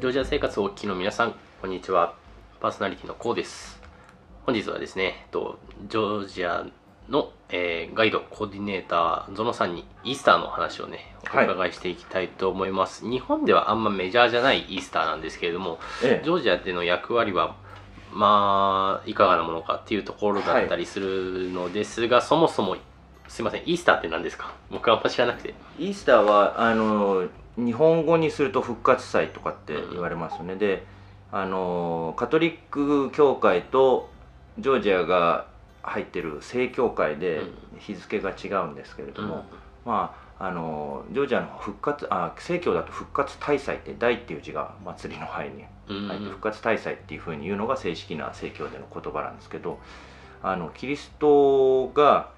ジョージア生活をお聞きの皆さん、こんにちは。パーソナリティのコウです。本日はですね、ジョージアのガイド、コーディネーター、ゾノさんにイースターの話をね、お伺いしていきたいと思います。日本ではあんまメジャーじゃないイースターなんですけれども、ジョージアでの役割は、まあ、いかがなものかっていうところだったりするのですが、そもそも、すいません、イースターって何ですか？僕はあんま知らなくて。イースターは、日本語にすると復活祭とかって言われますよね。で、カトリック教会とジョージアが入ってる正教会で日付が違うんですけれども、まあジョージアの正教だと復活大祭って「大」っていう字が祭りの範囲に入って、復活大祭っていうふうに言うのが正式な正教での言葉なんですけど、キリストが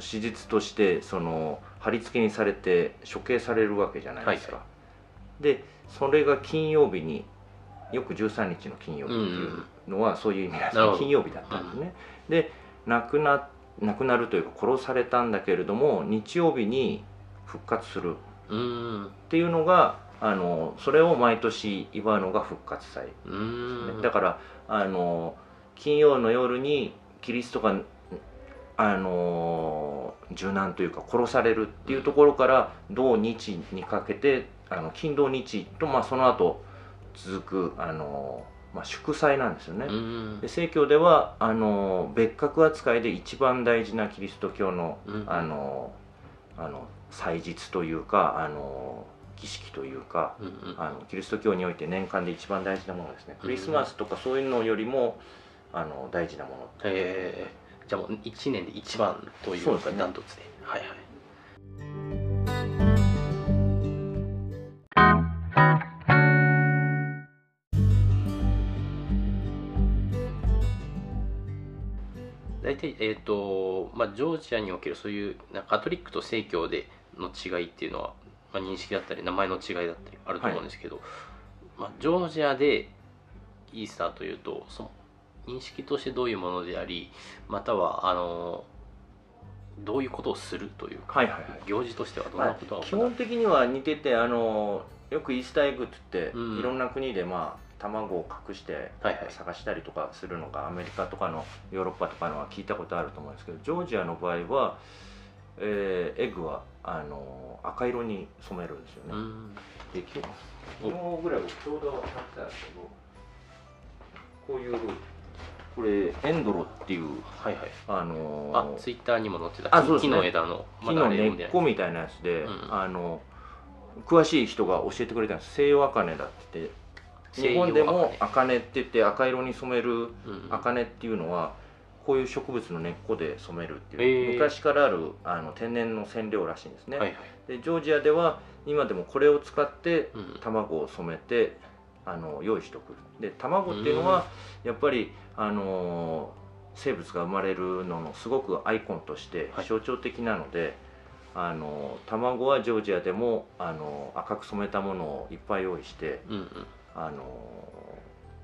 史実としてその貼り付けにされて処刑されるわけじゃないですか。でそれが金曜日によく13日の金曜日っていうのはそういう意味なんですね。金曜日だったんですね。で亡くなるというか殺されたんだけれども、日曜日に復活するっていうのがそれを毎年祝うのが復活祭ですね。だから金曜の夜にキリストが柔軟というか殺されるっていうところから同日にかけて金土日と、その後続く祝祭なんですよね。で正教では別格扱いで一番大事なキリスト教の祭日というか儀式というか、キリスト教において年間で一番大事なものですね。クリスマスとかそういうのよりも大事なものっていう。じゃあもう1年で一番というかダントツで、はいはい。大体ジョージアにおけるそういうカトリックと正教での違いっていうのは、認識だったり名前の違いだったりあると思うんですけど、ジョージアでイースターというとその認識としてどういうものであり、またはどういうことをするというか、行事としてはどんなことが、基本的には似てて、よくイースターエッグって言って、いろんな国で卵を隠して探したりとかするのがアメリカとかのヨーロッパとかのは聞いたことあると思うんですけど、ジョージアの場合は、エッグは赤色に染めるんですよね。で昨日ぐらいちょうど買ったんですけど、こういうこれエンドロっていう、ツイッターにも載ってた木の枝の木の根っこみたいなやつで、詳しい人が教えてくれたんです。西洋茜だって、日本でも茜って言って赤色に染める茜っていうのはこういう植物の根っこで染めるっていう、昔からある天然の染料らしいんですね。でジョージアでは今でもこれを使って卵を染めて用意しておく。で卵っていうのはやっぱり生物が生まれるののすごくアイコンとして象徴的なので、卵はジョージアでも赤く染めたものをいっぱい用意して、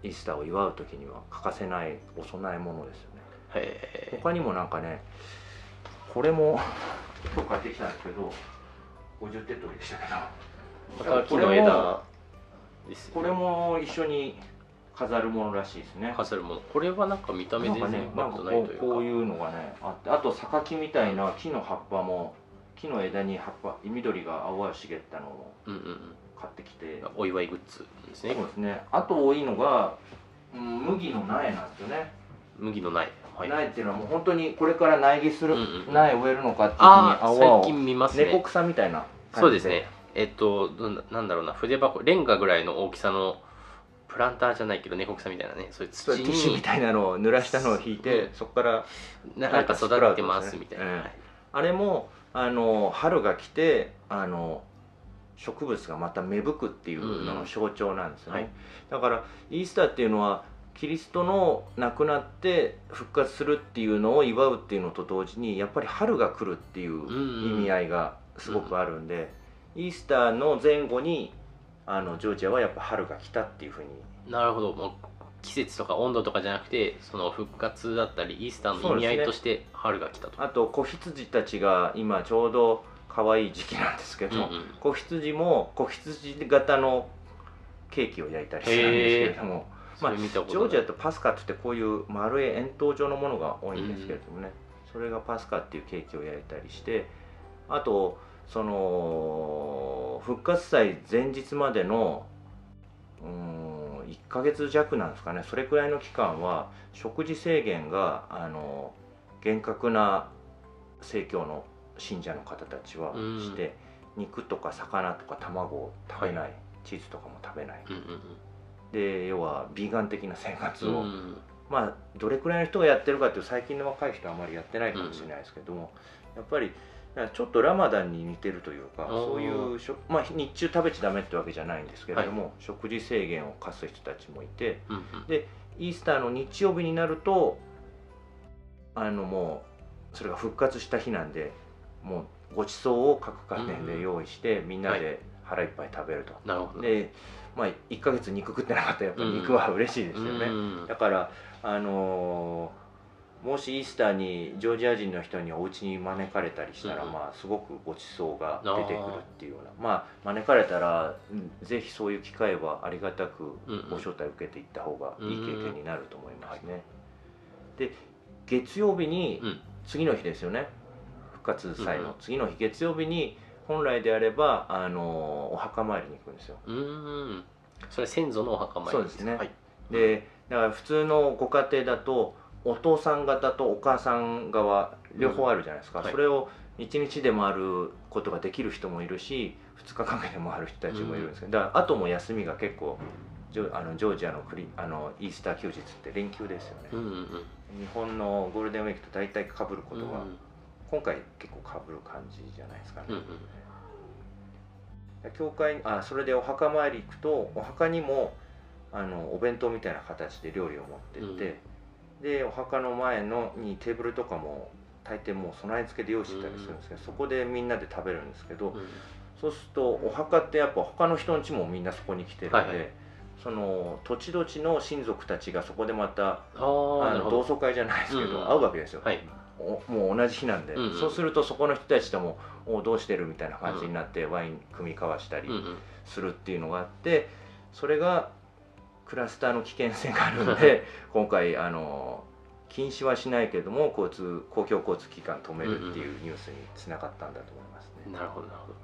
イースターを祝う時には欠かせないお供え物ですよね。他にもなんかね、これも今日買ってきたんですけど50手取りでしたけど、これもこれも一緒に飾るものらしいですね。飾るもの。これはなんか見た目でね、こういうのがねあって、あと榊みたいな木の葉っぱも、木の枝に葉っぱ緑が青々茂ったのを買ってきて、お祝いグッズですね。そうですね。あと多いのが麦の苗なんですよね。麦の苗。苗っていうのはもう本当にこれから苗木する、苗植えるのかっていう時に青々。最近見ますね。猫草みたいな感じで。そうですね。なんだろうな、筆箱レンガぐらいの大きさのプランターじゃないけど猫草みたいなね、そういう土にティッシュみたいなのを濡らしたのを引いて、そこからなんか育ててますみたいな。あれも春が来て植物がまた芽吹くっていうのの象徴なんですよね。だからイースターっていうのはキリストの亡くなって復活するっていうのを祝うっていうのと同時に、やっぱり春が来るっていう意味合いがすごくあるんで。イースターの前後にジョージアはやっぱ春が来たっていうふうに。なるほど。もう季節とか温度とかじゃなくて、その復活だったりイースターの意味合いとして春が来たと。あと子羊たちが今ちょうど可愛い時期なんですけど、うんうん、子羊も子羊型のケーキを焼いたりするんですけれども、まあ、ジョージアとパスカっていってこういう丸い円筒状のものが多いんですけれどもね、うん、それがパスカっていうケーキを焼いたりして、あとその復活祭前日までの1ヶ月弱なんですかね、それくらいの期間は食事制限が厳格な正教の信者の方たちはして、肉とか魚とか卵を食べない、はい、チーズとかも食べない、うんうん、で要はビーガン的な生活を、うん、まあどれくらいの人がやってるかっていう、最近の若い人はあまりやってないかもしれないですけども、やっぱりちょっとラマダンに似てるというか、そういうまあ日中食べちゃダメってわけじゃないんですけれども、はい、食事制限を課す人たちもいて、うんうん、でイースターの日曜日になるともうそれが復活した日なんで、もうごちそうを各家庭で用意して、うん、みんなで腹いっぱい食べると、はい、なるほど。で、まあ、1ヶ月肉食ってなかったらやっぱり肉は嬉しいですよね、うんうん、だからもしイースターにジョージア人の人にお家に招かれたりしたら、まあすごくごちそうが出てくるっていうような、まあ招かれたらぜひそういう機会はありがたくご招待受けていった方がいい経験になると思いますね。で月曜日に、次の日ですよね、復活祭の次の日月曜日に本来であればお墓参りに行くんですよ。それ先祖のお墓参りですね。でだから普通のご家庭だとお父さん方とお母さん側両方あるじゃないですか、うんはい、それを1日で回ることができる人もいるし、2日かけて回る人たちもいるんですけど、だからあとも休みが結構ジョージアのイースター休日って連休ですよね、日本のゴールデンウィークと大体かぶることが、今回結構かぶる感じじゃないですかね、教会それでお墓参り行くと、お墓にもお弁当みたいな形で料理を持ってって、うんでお墓の前のにテーブルとかも大抵もう備え付けで用意してたりするんですけど、そこでみんなで食べるんですけど、そうするとお墓ってやっぱ他の人の家もみんなそこに来てるんで、はいはい、その土地土地の親族たちがそこでまた同窓会じゃないですけど、会うわけですよ、はい、もう同じ日なんで、うんうん、そうするとそこの人たちとも「おどうしてる?」みたいな感じになってワイン組み交わしたりするっていうのがあって、それがクラスターの危険性があるので今回禁止はしないけれども公共交通機関止めるっていうニュースにつながったんだと思いますね。なるほどなるほど。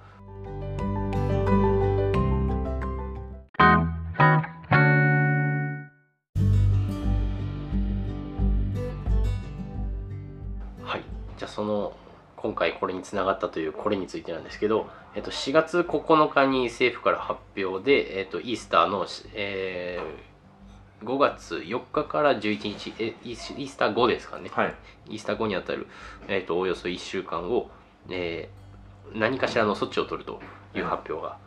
はい、じゃあ今回これにつながったというこれについてなんですけど、4月9日に政府から発表で、イースターの、5月4日から11日イースター後ですかね、はい、イースター後にあたる、およそ1週間を、何かしらの措置を取るという発表が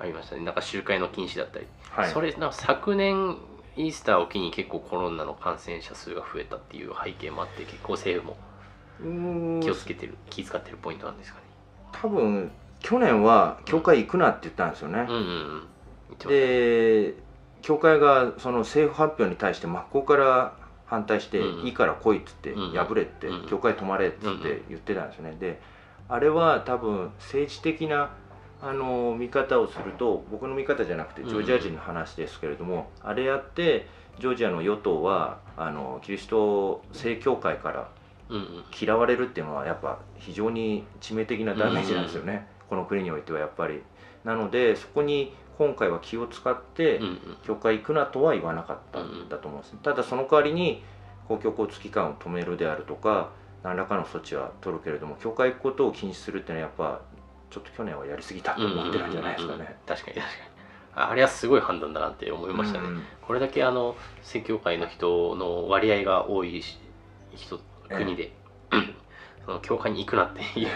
ありましたね。なんか集会の禁止だったり、はい、それなんか昨年イースターを機に結構コロナの感染者数が増えたっていう背景もあって、結構政府も気遣ってるポイントなんですかね。多分去年は教会行くなって言ったんですよね。で教会がその政府発表に対して真っ向から反対して「いいから来い」っつって「破れ」って「教会止まれ」っつって言ってたんですよね。であれは多分政治的な見方をすると、僕の見方じゃなくてジョージア人の話ですけれども、あれやってジョージアの与党はキリスト正教会から嫌われるっていうのはやっぱ非常に致命的なダメージなんですよね、この国においてはやっぱり。なのでそこに今回は気を使って教会行くなとは言わなかったんだと思うんです。ただその代わりに公共交通機関を止めるであるとか何らかの措置は取るけれども、教会行くことを禁止するっていうのはやっぱちょっと去年はやりすぎたと思ってるんじゃないですかね。確かに確かに、あれはすごい判断だなって思いましたね。これだけ正教会の人の割合が多い人国で、その教会に行くなっていう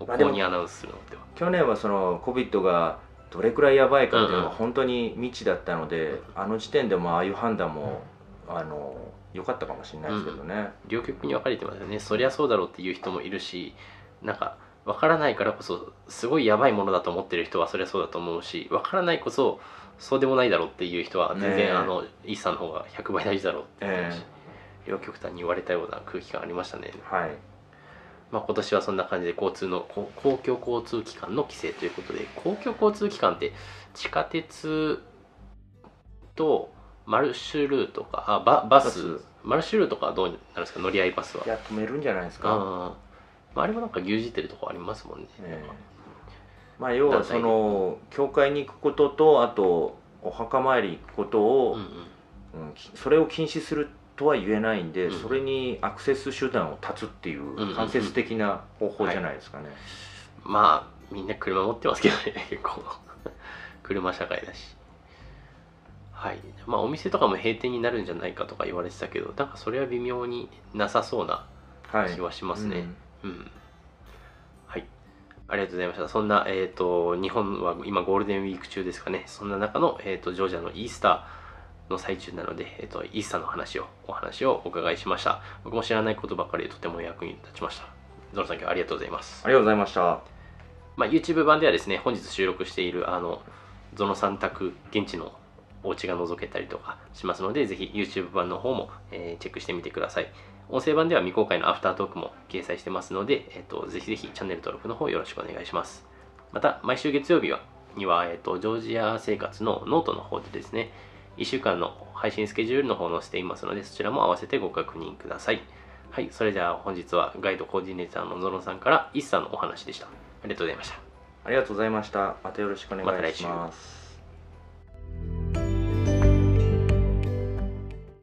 おこうにアナウンスするのでは、去年はその COVID がどれくらいやばいかっていうのが本当に未知だったので、あの時点でもああいう判断も良かったかもしれないですけどね、両極に分かれてますよね。そりゃそうだろうっていう人もいるし、なんか分からないからこそすごいやばいものだと思ってる人はそりゃそうだと思うし、分からないこそそうでもないだろうっていう人は全然イースターの方が100倍大事だろうっていうし、両極端に言われたような空気感ありましたね。はい、まあ、今年はそんな感じで公共交通機関の規制ということで、公共交通機関って地下鉄とマルシュルとかバス、マルシュルとかはどうなるんですか、乗り合いバスは。いや、止めるんじゃないですか。まあ、あれもなんか牛耳ってるとこありますもんね。まあ、要はその教会に行くことと、あとお墓参り行くことを、それを禁止するとは言えないんで、それにアクセス手段を断つっていう間接的な方法じゃないですかね。まあみんな車持ってますけどね、結構車社会だし。はい、まあお店とかも閉店になるんじゃないかとか言われてたけど、なんかそれは微妙になさそうな気はしますね。はい、ありがとうございました。そんな、日本は今ゴールデンウィーク中ですかね。そんな中の、ジョージアのイースターの最中なので、イースターのお話をお伺いしました。僕も知らないことばかりでとても役に立ちました。ゾノさん、今日ありがとうございます。ありがとうございました。まあ YouTube 版ではですね、本日収録しているゾノさん宅現地のお家が覗けたりとかしますので、ぜひ YouTube 版の方も、チェックしてみてください。音声版では未公開のアフタートークも掲載してますので、ぜひぜひチャンネル登録の方よろしくお願いします。また、毎週月曜日には、ジョージア生活のノートの方でですね、1週間の配信スケジュールの方を載せていますので、そちらも合わせてご確認ください。はい、それでは本日はガイドコーディネーターのゾノさんからイースターのお話でした。ありがとうございました。ありがとうございました。またよろしくお願いします。また来週。